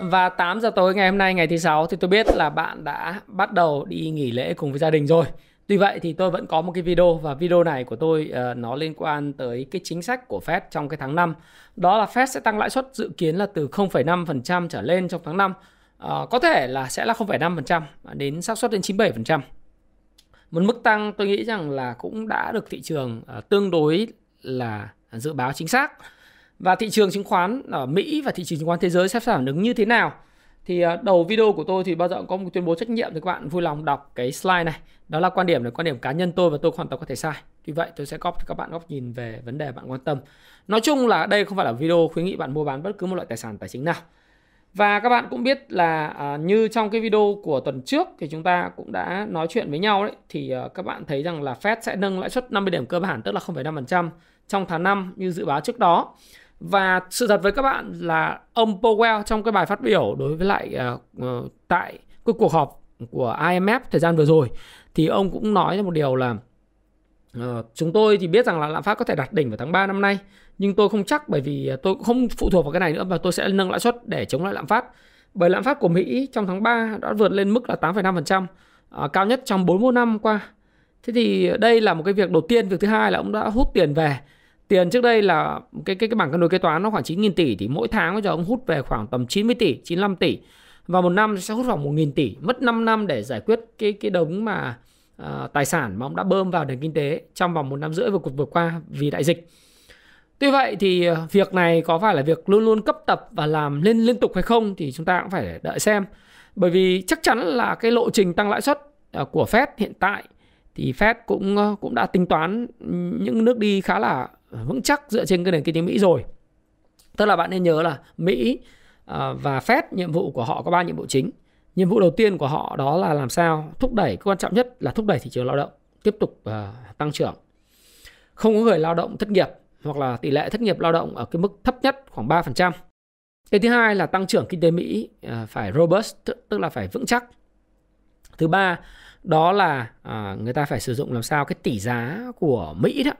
Và 8 giờ tối ngày hôm nay, ngày thứ 6, thì tôi biết là bạn đã bắt đầu đi nghỉ lễ cùng với gia đình rồi. Tuy vậy thì tôi vẫn có một cái video, và video này của tôi nó liên quan tới cái chính sách của Fed trong cái tháng 5. Đó là Fed sẽ tăng lãi suất dự kiến là từ 0,5% trở lên trong tháng 5. Có thể là sẽ là 0,5% đến xác suất đến 97%. Một mức tăng tôi nghĩ rằng là cũng đã được thị trường tương đối là dự báo chính xác. Và thị trường chứng khoán ở Mỹ và thị trường chứng khoán thế giới sẽ phản ứng như thế nào? Thì đầu video của tôi thì bao giờ cũng có một tuyên bố trách nhiệm, thì các bạn vui lòng đọc cái slide này. Đó là quan điểm cá nhân tôi, và tôi hoàn toàn có thể sai. Tuy vậy tôi sẽ góp cho các bạn góc nhìn về vấn đề bạn quan tâm. Nói chung là đây không phải là video khuyến nghị bạn mua bán bất cứ một loại tài sản tài chính nào. Và các bạn cũng biết là như trong cái video của tuần trước thì chúng ta cũng đã nói chuyện với nhau đấy. Thì các bạn thấy rằng là Fed sẽ nâng lãi suất 50 điểm cơ bản, tức là 0,5% trong tháng 5 như dự báo trước đó. Và sự thật với các bạn là ông Powell trong cái bài phát biểu đối với lại tại cái cuộc họp của IMF thời gian vừa rồi, thì ông cũng nói một điều là chúng tôi thì biết rằng là lạm phát có thể đạt đỉnh vào tháng 3 năm nay, nhưng tôi không chắc, bởi vì tôi cũng không phụ thuộc vào cái này nữa, và tôi sẽ nâng lãi suất để chống lại lạm phát. Bởi lạm phát của Mỹ trong tháng 3 đã vượt lên mức là 8,5%, cao nhất trong 41 năm qua. Thế thì đây là một cái việc đầu tiên. Việc thứ hai là ông đã hút tiền về. Tiền trước đây là cái bảng cân đối kế toán nó khoảng 9.000 tỷ, thì mỗi tháng bây giờ ông hút về khoảng tầm 90 tỷ, 95 tỷ. Và một năm sẽ hút khoảng 1.000 tỷ, mất 5 năm để giải quyết cái đống mà tài sản mà ông đã bơm vào nền kinh tế trong vòng 1 năm rưỡi vừa qua vì đại dịch. Tuy vậy thì việc này có phải là việc luôn luôn cấp tập và làm lên liên tục hay không thì chúng ta cũng phải đợi xem. Bởi vì chắc chắn là cái lộ trình tăng lãi suất của Fed hiện tại thì Fed cũng đã tính toán những nước đi khá là vững chắc dựa trên cái nền kinh tế Mỹ rồi. Tức là bạn nên nhớ là Mỹ và Fed, nhiệm vụ của họ có 3 nhiệm vụ chính. Nhiệm vụ đầu tiên của họ đó là làm sao thúc đẩy, quan trọng nhất là thúc đẩy thị trường lao động tiếp tục tăng trưởng. Không có người lao động thất nghiệp, hoặc là tỷ lệ thất nghiệp lao động ở cái mức thấp nhất khoảng 3%. Cái thứ hai là tăng trưởng kinh tế Mỹ phải robust, tức là phải vững chắc. Thứ ba đó là người ta phải sử dụng làm sao cái tỷ giá của Mỹ đó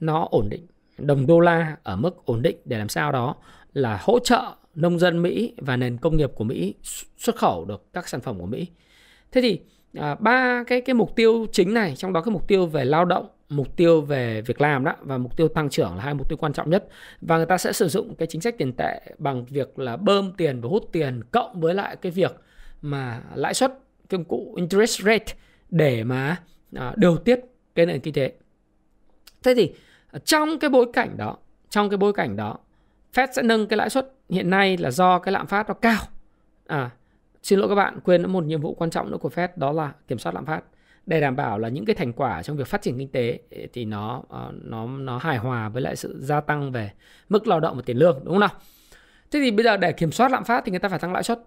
nó ổn định, đồng đô la ở mức ổn định, để làm sao đó là hỗ trợ nông dân Mỹ và nền công nghiệp của Mỹ xuất khẩu được các sản phẩm của Mỹ. Thế thì ba cái mục tiêu chính này, trong đó cái mục tiêu về lao động, mục tiêu về việc làm đó và mục tiêu tăng trưởng là hai mục tiêu quan trọng nhất. Và người ta sẽ sử dụng cái chính sách tiền tệ bằng việc là bơm tiền và hút tiền, cộng với lại cái việc mà lãi suất, công cụ interest rate, để mà điều tiết cái nền kinh tế. Thế thì trong cái bối cảnh đó Fed sẽ nâng cái lãi suất hiện nay là do cái lạm phát nó cao. Xin lỗi các bạn, quên một nhiệm vụ quan trọng nữa của Fed, đó là kiểm soát lạm phát, để đảm bảo là những cái thành quả trong việc phát triển kinh tế thì nó hài hòa với lại sự gia tăng về mức lao động và tiền lương, đúng không nào? Thế thì bây giờ để kiểm soát lạm phát thì người ta phải tăng lãi suất.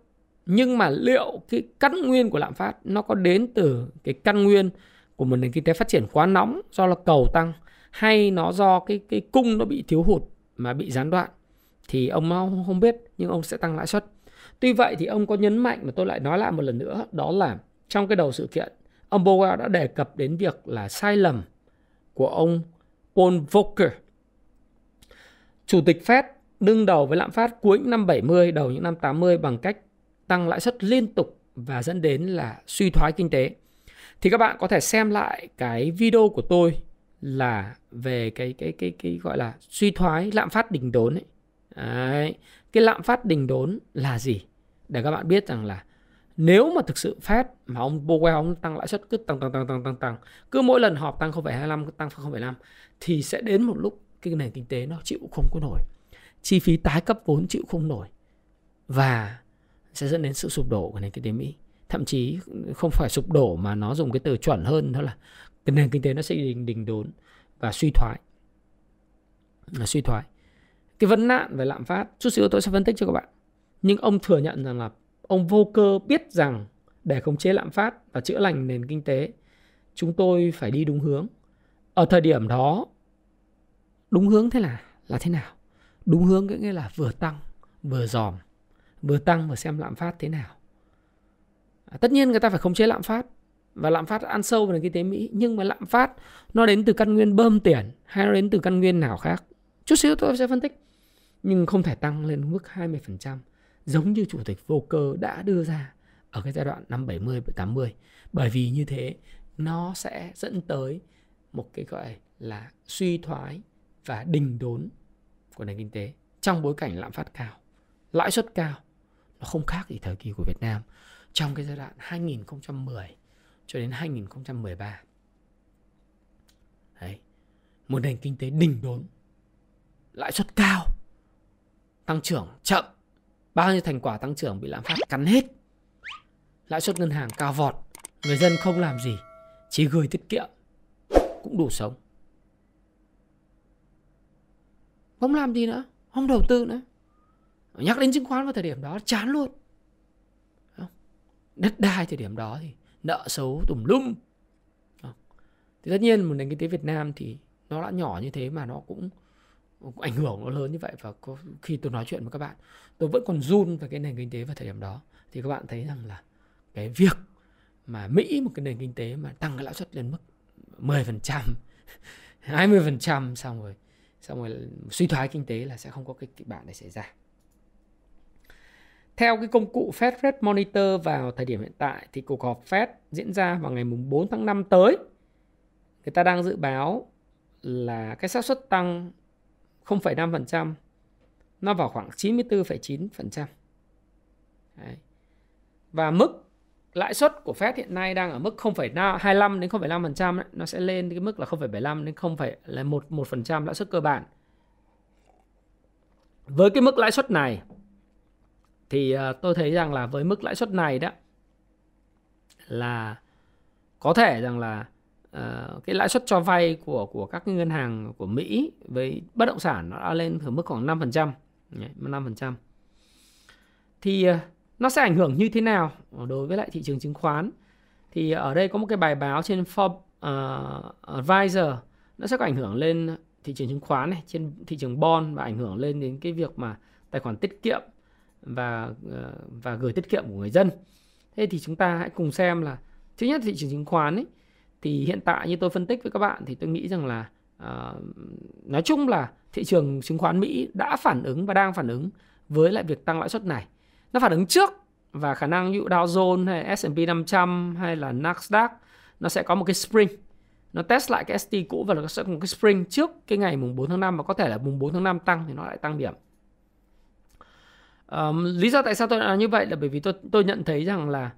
Nhưng mà liệu cái căn nguyên của lạm phát nó có đến từ cái căn nguyên của một nền kinh tế phát triển quá nóng do là cầu tăng, hay nó do cái cung nó bị thiếu hụt mà bị gián đoạn, thì ông không biết, nhưng ông sẽ tăng lãi suất. Tuy vậy thì ông có nhấn mạnh, mà tôi lại nói lại một lần nữa, đó là trong cái đầu sự kiện, ông Powell đã đề cập đến việc là sai lầm của ông Paul Volcker, chủ tịch Fed đương đầu với lạm phát cuối những năm 70, đầu những năm 80 bằng cách tăng lãi suất liên tục và dẫn đến là suy thoái kinh tế. Thì các bạn có thể xem lại cái video của tôi là về cái gọi là suy thoái lạm phát đình đốn ấy. Đấy. Cái lạm phát đình đốn là gì, để các bạn biết rằng là nếu mà thực sự Fed mà ông Powell ông tăng lãi suất cứ tăng, cứ mỗi lần họp tăng 0,25 tăng 0,5, thì sẽ đến một lúc cái nền kinh tế nó chịu không có nổi, chi phí tái cấp vốn chịu không nổi, và sẽ dẫn đến sự sụp đổ của nền kinh tế Mỹ. Thậm chí không phải sụp đổ mà nó dùng cái từ chuẩn hơn, đó là cái nền kinh tế nó sẽ đình đốn và suy thoái. Cái vấn nạn về lạm phát chút xíu tôi sẽ phân tích cho các bạn. Nhưng ông thừa nhận rằng là ông Volcker biết rằng để khống chế lạm phát và chữa lành nền kinh tế, chúng tôi phải đi đúng hướng. Ở thời điểm đó, đúng hướng thế là thế nào? Đúng hướng nghĩa là vừa tăng, vừa dòm, vừa tăng và xem lạm phát thế nào. Tất nhiên người ta phải khống chế lạm phát, và lạm phát ăn sâu vào nền kinh tế Mỹ. Nhưng mà lạm phát nó đến từ căn nguyên bơm tiền hay nó đến từ căn nguyên nào khác, chút xíu tôi sẽ phân tích. Nhưng không thể tăng lên mức 20% giống như Chủ tịch Volcker đã đưa ra ở cái giai đoạn năm 70-80. Bởi vì như thế nó sẽ dẫn tới một cái gọi là suy thoái và đình đốn của nền kinh tế trong bối cảnh lạm phát cao, lãi suất cao. Nó không khác gì thời kỳ của Việt Nam trong cái giai đoạn 2010 cho đến 2013. Đấy. Một nền kinh tế đình đốn, lãi suất cao, tăng trưởng chậm, bao nhiêu thành quả tăng trưởng bị lạm phát cắn hết, lãi suất ngân hàng cao vọt, người dân không làm gì, chỉ gửi tiết kiệm cũng đủ sống, không làm gì nữa, không đầu tư nữa. Nhắc đến chứng khoán vào thời điểm đó chán luôn. Đất đai thời điểm đó thì nợ xấu tùm lum. Thì tất nhiên một nền kinh tế Việt Nam thì nó đã nhỏ như thế mà nó cũng ảnh hưởng nó lớn như vậy. Và khi tôi nói chuyện với các bạn, tôi vẫn còn run về cái nền kinh tế vào thời điểm đó. Thì các bạn thấy rằng là cái việc mà Mỹ, một cái nền kinh tế mà tăng cái lãi suất lên mức 10%, 20% xong rồi suy thoái kinh tế là sẽ không có cái kịch bản này xảy ra. Theo cái công cụ Fed Rate Monitor vào thời điểm hiện tại thì cuộc họp Fed diễn ra vào ngày 4 tháng 5 tới. Người ta đang dự báo là cái xác suất tăng 0,5% nó vào khoảng 94,9%. Đấy. Và mức lãi suất của Fed hiện nay đang ở mức 0,25 đến 0,5%, nó sẽ lên cái mức là 0,75 đến 0,1% lãi suất cơ bản. Với cái mức lãi suất này thì tôi thấy rằng là với mức lãi suất này đó là có thể rằng là cái lãi suất cho vay của các ngân hàng của Mỹ với bất động sản nó đã lên ở mức khoảng 5%. Thì nó sẽ ảnh hưởng như thế nào đối với lại thị trường chứng khoán? Thì ở đây có một cái bài báo trên Forbes Advisor, nó sẽ có ảnh hưởng lên thị trường chứng khoán này, trên thị trường bond, và ảnh hưởng lên đến cái việc mà tài khoản tiết kiệm và gửi tiết kiệm của người dân. Thế thì chúng ta hãy cùng xem là thứ nhất, thị trường chứng khoán ấy, thì hiện tại như tôi phân tích với các bạn thì tôi nghĩ rằng là nói chung là thị trường chứng khoán Mỹ đã phản ứng và đang phản ứng với lại việc tăng lãi suất này. Nó phản ứng trước, và khả năng như Dow Jones hay S&P 500 hay là Nasdaq nó sẽ có một cái spring. Nó test lại cái ST cũ và nó sẽ có một cái spring trước cái ngày mùng 4 tháng 5, và có thể là mùng 4 tháng 5 tăng thì nó lại tăng điểm. Lý do tại sao tôi nói như vậy là bởi vì tôi nhận thấy rằng là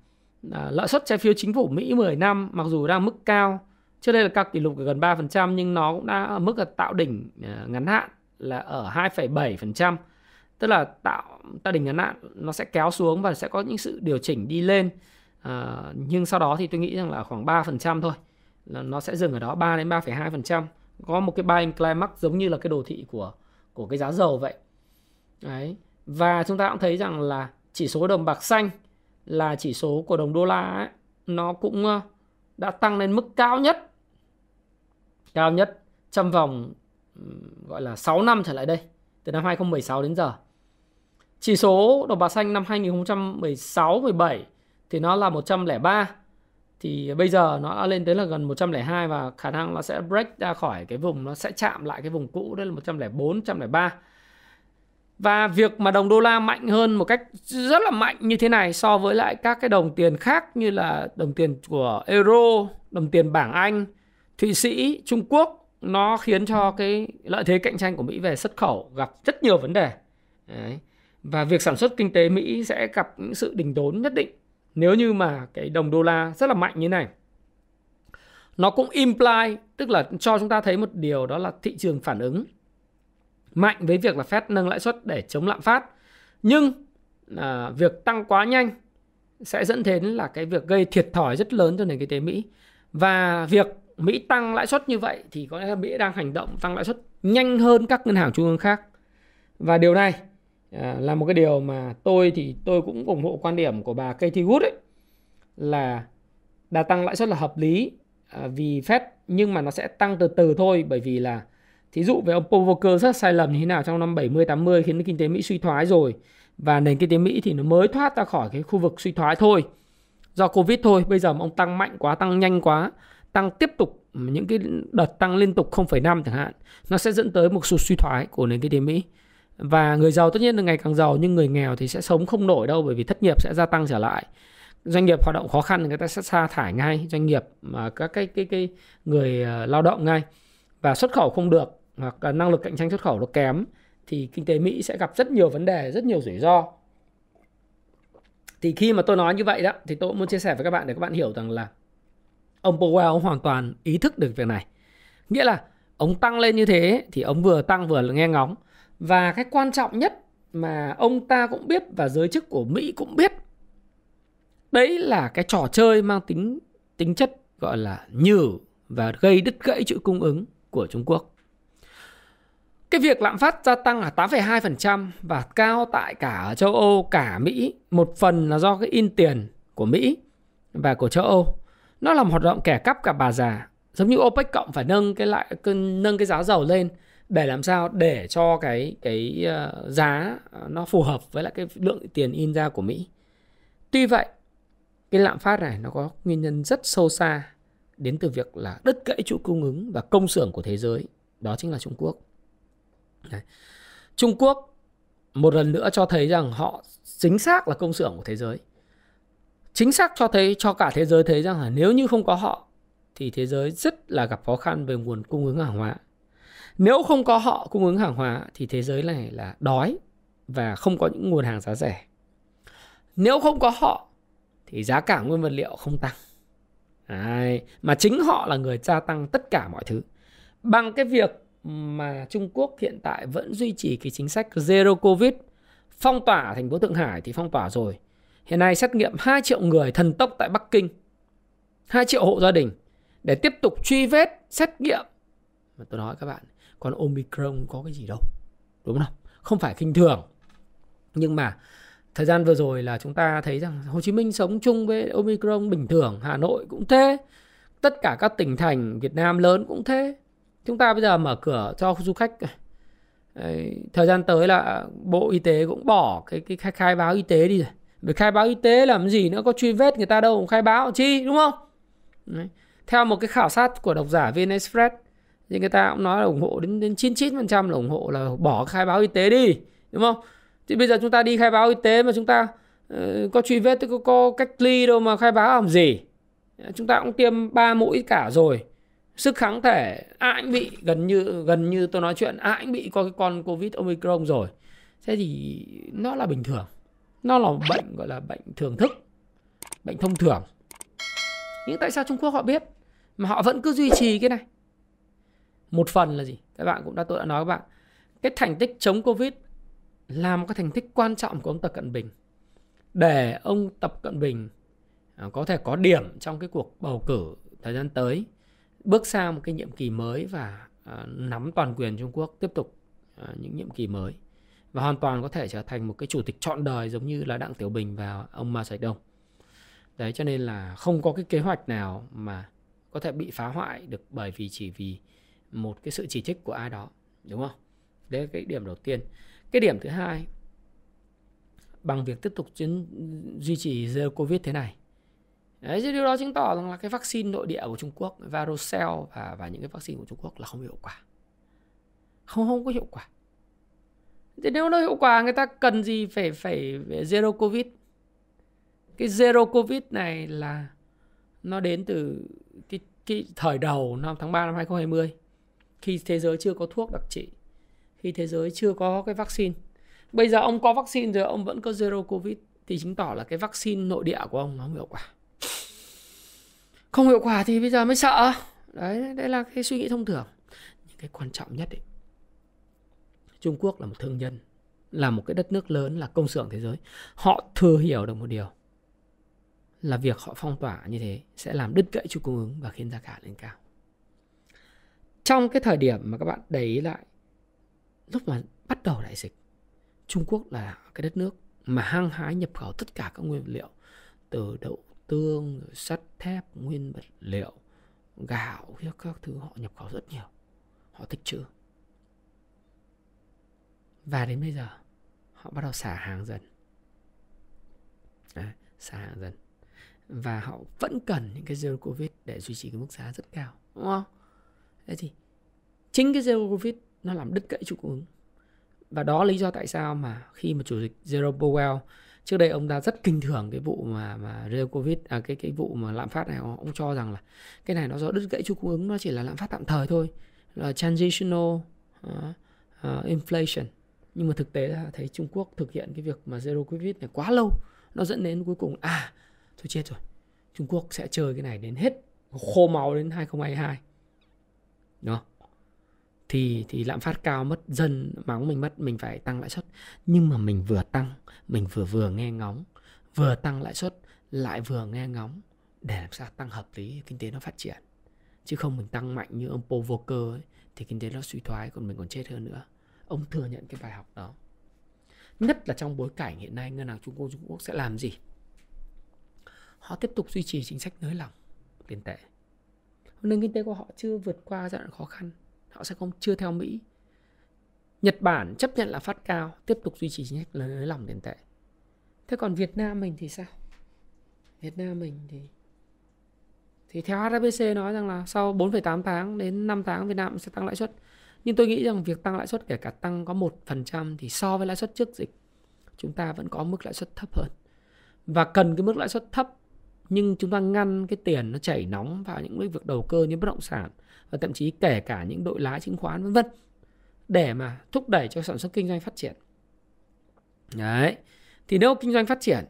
lợi suất trái phiếu chính phủ Mỹ 10 năm mặc dù đang mức cao, trước đây là cao kỷ lục gần 3%, nhưng nó cũng đã ở mức là tạo đỉnh ngắn hạn là ở 2,7%. Tức là tạo đỉnh ngắn hạn, nó sẽ kéo xuống và sẽ có những sự điều chỉnh đi lên. Nhưng sau đó thì tôi nghĩ rằng là khoảng 3% thôi, là nó sẽ dừng ở đó, 3 đến 3,2%. Có một cái buying climax giống như là cái đồ thị của cái giá dầu vậy. Đấy. Và chúng ta cũng thấy rằng là chỉ số đồng bạc xanh là chỉ số của đồng đô la ấy, nó cũng đã tăng lên mức cao nhất trong vòng gọi là 6 năm trở lại đây, từ năm 2016 đến giờ. Chỉ số đồng bạc xanh năm 2016-17 thì nó là 103, thì bây giờ nó đã lên tới là gần 102, và khả năng nó sẽ break ra khỏi cái vùng, nó sẽ chạm lại cái vùng cũ, đó là 104-103. Và việc mà đồng đô la mạnh hơn một cách rất là mạnh như thế này so với lại các cái đồng tiền khác như là đồng tiền của euro, đồng tiền bảng Anh, Thụy Sĩ, Trung Quốc, nó khiến cho cái lợi thế cạnh tranh của Mỹ về xuất khẩu gặp rất nhiều vấn đề. Đấy. Và việc sản xuất kinh tế Mỹ sẽ gặp những sự đình đốn nhất định nếu như mà cái đồng đô la rất là mạnh như thế này. Nó cũng imply, tức là cho chúng ta thấy một điều, đó là thị trường phản ứng mạnh với việc là Fed nâng lãi suất để chống lạm phát. Nhưng việc tăng quá nhanh sẽ dẫn đến là cái việc gây thiệt thòi rất lớn cho nền kinh tế Mỹ. Và việc Mỹ tăng lãi suất như vậy thì có lẽ là Mỹ đang hành động tăng lãi suất nhanh hơn các ngân hàng trung ương khác. Và điều này là một cái điều mà tôi cũng ủng hộ quan điểm của bà Katie Wood ấy, là đà tăng lãi suất là hợp lý vì Fed, nhưng mà nó sẽ tăng từ từ thôi, bởi vì là thí dụ về ông Paul Volcker rất sai lầm như thế nào trong năm 70-80 khiến kinh tế Mỹ suy thoái rồi, và nền kinh tế Mỹ thì nó mới thoát ra khỏi cái khu vực suy thoái thôi, do Covid thôi. Bây giờ mà ông tăng mạnh quá, tăng nhanh quá, tăng tiếp tục những cái đợt tăng liên tục 0,5 chẳng hạn, nó sẽ dẫn tới một sụt suy thoái của nền kinh tế Mỹ. Và người giàu tất nhiên là ngày càng giàu, nhưng người nghèo thì sẽ sống không nổi đâu, bởi vì thất nghiệp sẽ gia tăng trở lại. Doanh nghiệp hoạt động khó khăn thì người ta sẽ sa thải ngay doanh nghiệp, mà các cái người lao động ngay, và xuất khẩu không được, hoặc năng lực cạnh tranh xuất khẩu nó kém, thì kinh tế Mỹ sẽ gặp rất nhiều vấn đề, rất nhiều rủi ro. Thì khi mà tôi nói như vậy đó, thì tôi muốn chia sẻ với các bạn để các bạn hiểu rằng là ông Powell ông hoàn toàn ý thức được việc này. Nghĩa là ông tăng lên như thế thì ông vừa tăng vừa nghe ngóng. Và cái quan trọng nhất mà ông ta cũng biết và giới chức của Mỹ cũng biết, đấy là cái trò chơi mang tính chất gọi là nhử và gây đứt gãy chuỗi cung ứng của Trung Quốc. Cái việc lạm phát gia tăng là 8,2% và cao tại cả châu Âu, cả Mỹ, một phần là do cái in tiền của Mỹ và của châu Âu. Nó là một hoạt động kẻ cắp cả bà già, giống như OPEC cộng phải nâng cái giá dầu lên để làm sao để cho cái giá nó phù hợp với lại cái lượng tiền in ra của Mỹ. Tuy vậy, cái lạm phát này nó có nguyên nhân rất sâu xa đến từ việc là đứt gãy chuỗi cung ứng và công xưởng của thế giới, đó chính là Trung Quốc. Đấy. Trung Quốc một lần nữa cho thấy rằng họ chính xác là công xưởng của thế giới. Chính xác cho thấy, cho cả thế giới thấy rằng là nếu như không có họ thì thế giới rất là gặp khó khăn về nguồn cung ứng hàng hóa. Nếu không có họ cung ứng hàng hóa thì thế giới này là đói và không có những nguồn hàng giá rẻ. Nếu không có họ thì giá cả nguyên vật liệu không tăng. Đấy. Mà chính họ là người gia tăng tất cả mọi thứ. Bằng cái việc mà Trung Quốc hiện tại vẫn duy trì cái chính sách Zero Covid, phong tỏa thành phố Thượng Hải thì phong tỏa rồi. Hiện nay xét nghiệm 2 triệu người thần tốc tại Bắc Kinh, 2 triệu hộ gia đình để tiếp tục truy vết, xét nghiệm. Mà tôi nói các bạn, còn Omicron có cái gì đâu, đúng không? Không phải khinh thường. Nhưng mà thời gian vừa rồi là chúng ta thấy rằng Hồ Chí Minh sống chung với Omicron bình thường, Hà Nội cũng thế, tất cả các tỉnh thành Việt Nam lớn cũng thế. Chúng ta bây giờ mở cửa cho du khách. Thời gian tới là Bộ Y tế cũng bỏ cái khai báo y tế đi rồi. Về khai báo y tế làm gì nữa, có truy vết người ta đâu, khai báo chi, đúng không? Đấy. Theo một cái khảo sát của độc giả VN Express thì người ta cũng nói là ủng hộ đến 99% là ủng hộ là bỏ khai báo y tế đi, đúng không? Thì bây giờ chúng ta đi khai báo y tế mà chúng ta có truy vết, có cách ly đâu mà khai báo làm gì. Chúng ta cũng tiêm 3 mũi cả rồi. Sức kháng thể ai cũng bị, gần như tôi nói chuyện ai cũng bị có cái con Covid Omicron rồi. Thế thì nó là bình thường. Nó là bệnh gọi là bệnh thường thức, bệnh thông thường. Nhưng tại sao Trung Quốc họ biết mà họ vẫn cứ duy trì cái này? Một phần là gì? Các bạn cũng tôi đã nói các bạn, cái thành tích chống Covid là một cái thành tích quan trọng của ông Tập Cận Bình, để ông Tập Cận Bình có thể có điểm trong cái cuộc bầu cử thời gian tới, bước sang một cái nhiệm kỳ mới và nắm toàn quyền Trung Quốc tiếp tục những nhiệm kỳ mới, và hoàn toàn có thể trở thành một cái chủ tịch trọn đời giống như là Đặng Tiểu Bình và ông Mao Trạch Đông. Đấy, cho nên là không có cái kế hoạch nào mà có thể bị phá hoại được bởi vì chỉ vì một cái sự chỉ trích của ai đó, đúng không? Đấy là cái điểm đầu tiên. Cái điểm thứ hai, bằng việc tiếp tục duy trì Zero Covid thế này, đấy, điều đó chứng tỏ rằng là cái vaccine nội địa của Trung Quốc, Varocell và những cái vaccine của Trung Quốc là không hiệu quả, không có hiệu quả. Thế nếu nó hiệu quả, người ta cần gì phải Zero Covid? Cái Zero Covid này là nó đến từ cái thời đầu năm tháng 3 năm 2020, khi thế giới chưa có thuốc đặc trị, khi thế giới chưa có cái vaccine. Bây giờ ông có vaccine rồi, ông vẫn có Zero Covid thì chứng tỏ là cái vaccine nội địa của ông nó không hiệu quả. Không hiệu quả thì bây giờ mới sợ. Đấy, đấy là cái suy nghĩ thông thường. Nhưng cái quan trọng nhất ấy, Trung Quốc là một thương nhân, là một cái đất nước lớn, là công xưởng thế giới. Họ thừa hiểu được một điều là việc họ phong tỏa như thế sẽ làm đứt gãy chuỗi cung ứng và khiến giá cả lên cao. Trong cái thời điểm mà các bạn để ý lại, lúc mà bắt đầu đại dịch, Trung Quốc là cái đất nước mà hăng hái nhập khẩu tất cả các nguyên liệu từ đậu tương, rồi sắt thép, nguyên vật liệu, gạo, các thứ họ nhập khẩu rất nhiều. Họ tích trữ. Và đến bây giờ họ bắt đầu xả hàng dần. Đấy, xả hàng dần. Và họ vẫn cần những cái Zero Covid để duy trì cái mức giá rất cao, đúng không? Thế thì chính cái Zero Covid nó làm đứt gãy chuỗi cung ứng. Và đó lý do tại sao mà khi mà chủ tịch Jerome Powell trước đây ông ta rất kinh thường cái vụ mà Zero Covid, cái vụ mà lạm phát này, ông cho rằng là cái này nó do đứt gãy chuỗi cung ứng, nó chỉ là lạm phát tạm thời thôi, là transitional inflation. Nhưng mà thực tế là thấy Trung Quốc thực hiện cái việc mà Zero Covid này quá lâu, nó dẫn đến cuối cùng thôi chết rồi, Trung Quốc sẽ chơi cái này đến hết khô máu đến 2022. Đúng không? Thì lạm phát cao mất dân, móng mình mất, mình phải tăng lãi suất. Nhưng mà mình vừa tăng, mình vừa nghe ngóng, vừa tăng lãi suất, lại vừa nghe ngóng, để làm sao tăng hợp lý, kinh tế nó phát triển. Chứ không mình tăng mạnh như ông Paul Volcker ấy, thì kinh tế nó suy thoái, còn mình còn chết hơn nữa. Ông thừa nhận cái bài học đó. Nhất là trong bối cảnh hiện nay Ngân hàng Trung Quốc sẽ làm gì? Họ tiếp tục duy trì chính sách nới lỏng tiền tệ. Nền kinh tế của họ chưa vượt qua giai đoạn khó khăn, họ sẽ không chưa theo Mỹ. Nhật Bản chấp nhận là phát cao, tiếp tục duy trì chính sách nới lỏng tiền tệ. Thế còn Việt Nam mình thì sao? Việt Nam mình thì theo HBC nói rằng là sau 4,8 tháng đến 5 tháng Việt Nam sẽ tăng lãi suất. Nhưng tôi nghĩ rằng việc tăng lãi suất kể cả tăng có 1% thì so với lãi suất trước dịch, chúng ta vẫn có mức lãi suất thấp hơn. Và cần cái mức lãi suất thấp, nhưng chúng ta ngăn cái tiền nó chảy nóng vào những lĩnh vực đầu cơ như bất động sản và thậm chí kể cả những đội lái chứng khoán vân vân, để mà thúc đẩy cho sản xuất kinh doanh phát triển. Đấy. Thì nếu kinh doanh phát triển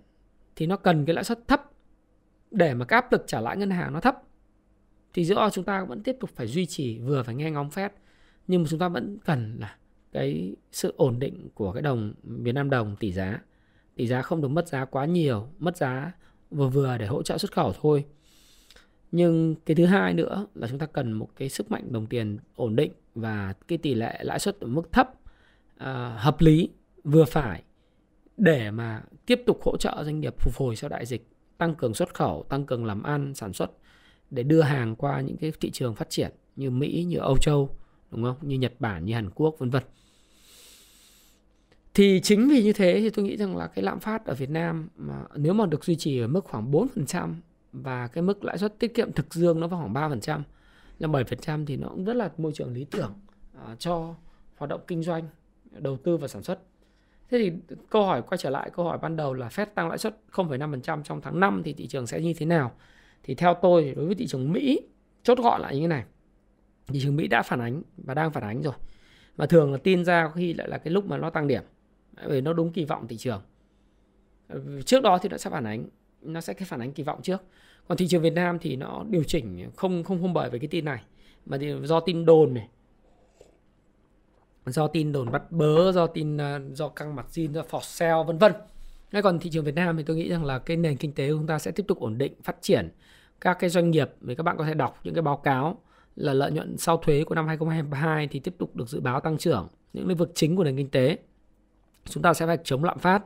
thì nó cần cái lãi suất thấp để mà cái áp lực trả lãi ngân hàng nó thấp. Thì giữa chúng ta vẫn tiếp tục phải duy trì, vừa phải nghe ngóng Fed, nhưng mà chúng ta vẫn cần là cái sự ổn định của cái đồng Việt Nam đồng, tỷ giá. Tỷ giá không được mất giá quá nhiều, mất giá vừa để hỗ trợ xuất khẩu thôi. Nhưng cái thứ hai nữa là chúng ta cần một cái sức mạnh đồng tiền ổn định và cái tỷ lệ lãi suất ở mức thấp, hợp lý, vừa phải để mà tiếp tục hỗ trợ doanh nghiệp phục hồi sau đại dịch, tăng cường xuất khẩu, tăng cường làm ăn, sản xuất để đưa hàng qua những cái thị trường phát triển như Mỹ, như Âu Châu, đúng không? Như Nhật Bản, như Hàn Quốc, vân vân. Thì chính vì như thế thì tôi nghĩ rằng là cái lạm phát ở Việt Nam mà nếu mà được duy trì ở mức khoảng 4% và cái mức lãi suất tiết kiệm thực dương nó vào khoảng 3%, là 7% thì nó cũng rất là môi trường lý tưởng cho hoạt động kinh doanh, đầu tư và sản xuất. Thế thì câu hỏi quay trở lại câu hỏi ban đầu là Fed tăng lãi suất 0,5% trong tháng 5 thì thị trường sẽ như thế nào? Thì theo tôi thì đối với thị trường Mỹ, chốt gọn lại như thế này. Thị trường Mỹ đã phản ánh và đang phản ánh rồi. Và thường là tin ra có khi lại là cái lúc mà nó tăng điểm. Bởi nó đúng kỳ vọng thị trường. Trước đó thì nó sẽ phản ánh, nó sẽ phản ánh kỳ vọng trước. Còn thị trường Việt Nam thì nó điều chỉnh không bởi về cái tin này, mà do tin đồn này, do tin đồn bắt bớ, do căng mặt zin, do for sale vân vân. Ngay còn thị trường Việt Nam thì tôi nghĩ rằng là cái nền kinh tế của chúng ta sẽ tiếp tục ổn định, phát triển. Các cái doanh nghiệp, các bạn có thể đọc những cái báo cáo là lợi nhuận sau thuế của năm 2022 thì tiếp tục được dự báo tăng trưởng. Những lĩnh vực chính của nền kinh tế, chúng ta sẽ phải chống lạm phát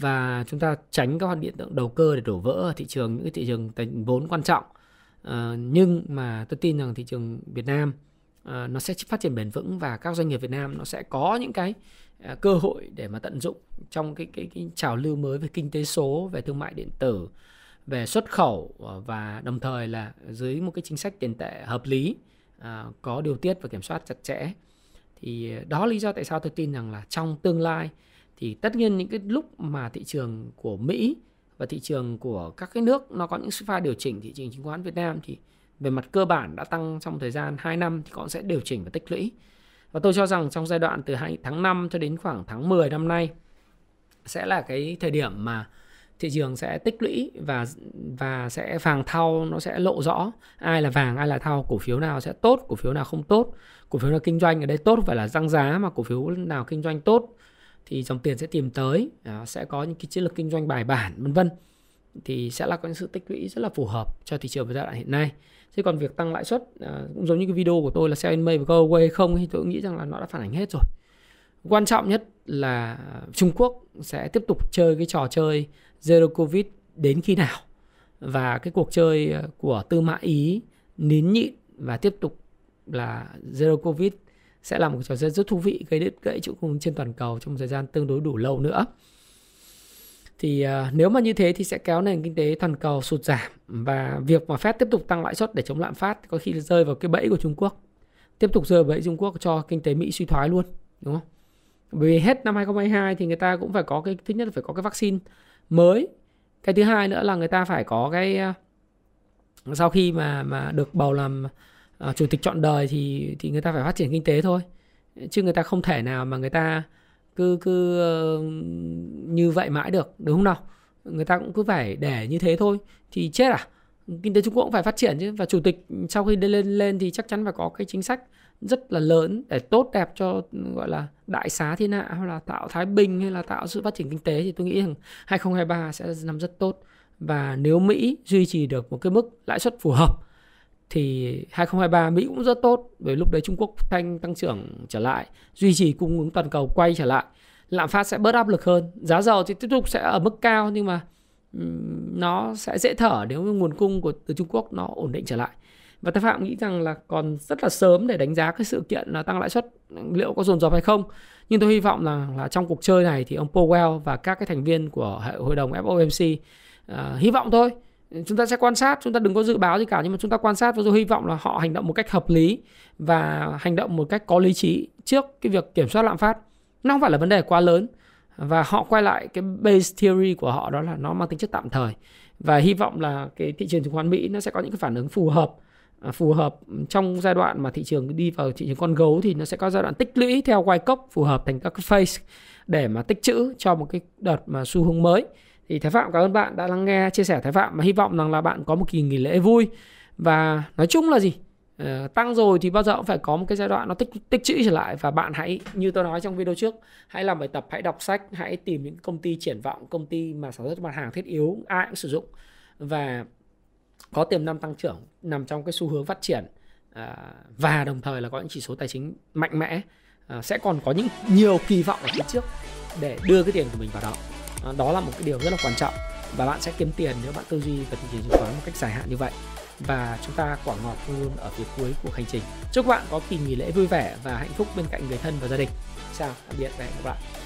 và chúng ta tránh các hoạt hiện tượng đầu cơ để đổ vỡ ở thị trường, những cái thị trường vốn quan trọng. Nhưng mà tôi tin rằng thị trường Việt Nam nó sẽ phát triển bền vững và các doanh nghiệp Việt Nam nó sẽ có những cái cơ hội để mà tận dụng trong cái trào lưu mới về kinh tế số, về thương mại điện tử, về xuất khẩu và đồng thời là dưới một cái chính sách tiền tệ hợp lý, có điều tiết và kiểm soát chặt chẽ. Thì đó lý do tại sao tôi tin rằng là trong tương lai thì tất nhiên những cái lúc mà thị trường của Mỹ và thị trường của các cái nước nó có những pha điều chỉnh, thị trường chứng khoán Việt Nam thì về mặt cơ bản đã tăng trong thời gian 2 năm thì họ sẽ điều chỉnh và tích lũy. Và tôi cho rằng trong giai đoạn từ tháng 5 cho đến khoảng tháng 10 năm nay sẽ là cái thời điểm mà thị trường sẽ tích lũy và sẽ vàng thau nó sẽ lộ rõ ai là vàng, ai là thau, cổ phiếu nào sẽ tốt, cổ phiếu nào không tốt, cổ phiếu nào kinh doanh ở đây tốt phải là tăng giá, mà cổ phiếu nào kinh doanh tốt thì dòng tiền sẽ tìm tới, sẽ có những cái chiến lược kinh doanh bài bản vân vân, thì sẽ là có những sự tích lũy rất là phù hợp cho thị trường giai đoạn hiện nay. Thế còn việc tăng lãi suất cũng giống như cái video của tôi là sell in May và go away không, thì tôi nghĩ rằng là nó đã phản ánh hết rồi. Quan trọng nhất là Trung Quốc sẽ tiếp tục chơi cái trò chơi Zero Covid đến khi nào? Và cái cuộc chơi của tư mã Ý nín nhịn và tiếp tục là Zero Covid sẽ là một trò chơi rất thú vị, gây đứt gãy trụ cung trên toàn cầu trong thời gian tương đối đủ lâu nữa. Thì nếu mà như thế thì sẽ kéo nền kinh tế toàn cầu sụt giảm, và việc mà Fed tiếp tục tăng lãi suất để chống lạm phát có khi rơi vào cái bẫy của Trung Quốc, tiếp tục rơi vào bẫy Trung Quốc cho kinh tế Mỹ suy thoái luôn, đúng không? Bởi vì hết năm 2022 thì người ta cũng phải có cái, thứ nhất là phải có cái vaccine mới, cái thứ hai nữa là người ta phải có cái, sau khi mà được bầu làm chủ tịch trọn đời thì người ta phải phát triển kinh tế thôi, chứ người ta không thể nào mà người ta cứ như vậy mãi được, đúng không nào? Người ta cũng cứ phải để như thế thôi thì chết à? Kinh tế Trung Quốc cũng phải phát triển chứ. Và chủ tịch sau khi lên thì chắc chắn phải có cái chính sách rất là lớn để tốt đẹp cho gọi là đại xá thiên hạ, hoặc là tạo thái bình, hay là tạo sự phát triển kinh tế. Thì tôi nghĩ rằng 2023 sẽ là năm rất tốt, và nếu Mỹ duy trì được một cái mức lãi suất phù hợp thì 2023 Mỹ cũng rất tốt, bởi lúc đấy Trung Quốc tăng trưởng trở lại, duy trì cung ứng toàn cầu quay trở lại, lạm phát sẽ bớt áp lực hơn, giá dầu thì tiếp tục sẽ ở mức cao nhưng mà nó sẽ dễ thở nếu nguồn cung từ Trung Quốc nó ổn định trở lại. Và Thái Phạm nghĩ rằng là còn rất là sớm để đánh giá cái sự kiện là tăng lãi suất liệu có dồn dập hay không. Nhưng tôi hy vọng là trong cuộc chơi này thì ông Powell và các cái thành viên của hội đồng FOMC, hy vọng thôi, chúng ta sẽ quan sát, chúng ta đừng có dự báo gì cả, nhưng mà chúng ta quan sát và tôi hy vọng là họ hành động một cách hợp lý và hành động một cách có lý trí trước cái việc kiểm soát lạm phát. Nó không phải là vấn đề quá lớn, và họ quay lại cái base theory của họ, đó là nó mang tính chất tạm thời. Và hy vọng là cái thị trường chứng khoán Mỹ nó sẽ có những cái phản ứng phù hợp trong giai đoạn mà thị trường đi vào thị trường con gấu, thì nó sẽ có giai đoạn tích lũy theo Wyckoff, phù hợp thành các cái phase để mà tích trữ cho một cái đợt mà xu hướng mới. Thì Thái Phạm cảm ơn bạn đã lắng nghe chia sẻ Thái Phạm, mà hy vọng rằng là bạn có một kỳ nghỉ lễ vui. Và nói chung là gì? Tăng rồi thì bao giờ cũng phải có một cái giai đoạn nó tích trữ trở lại, và bạn hãy, như tôi nói trong video trước, hãy làm bài tập, hãy đọc sách, hãy tìm những công ty triển vọng, công ty mà sản xuất mặt hàng thiết yếu ai cũng sử dụng và có tiềm năng tăng trưởng, nằm trong cái xu hướng phát triển, và đồng thời là có những chỉ số tài chính mạnh mẽ. Sẽ còn có những nhiều kỳ vọng ở phía trước để đưa cái tiền của mình vào đó. Đó là một cái điều rất là quan trọng, và bạn sẽ kiếm tiền nếu bạn tư duy về thị trường chứng khoán một cách dài hạn như vậy. Và chúng ta quả ngọt luôn ở phía cuối cuộc hành trình. Chúc các bạn có kỳ nghỉ lễ vui vẻ và hạnh phúc bên cạnh người thân và gia đình. Chào, tạm biệt và hẹn gặp lại.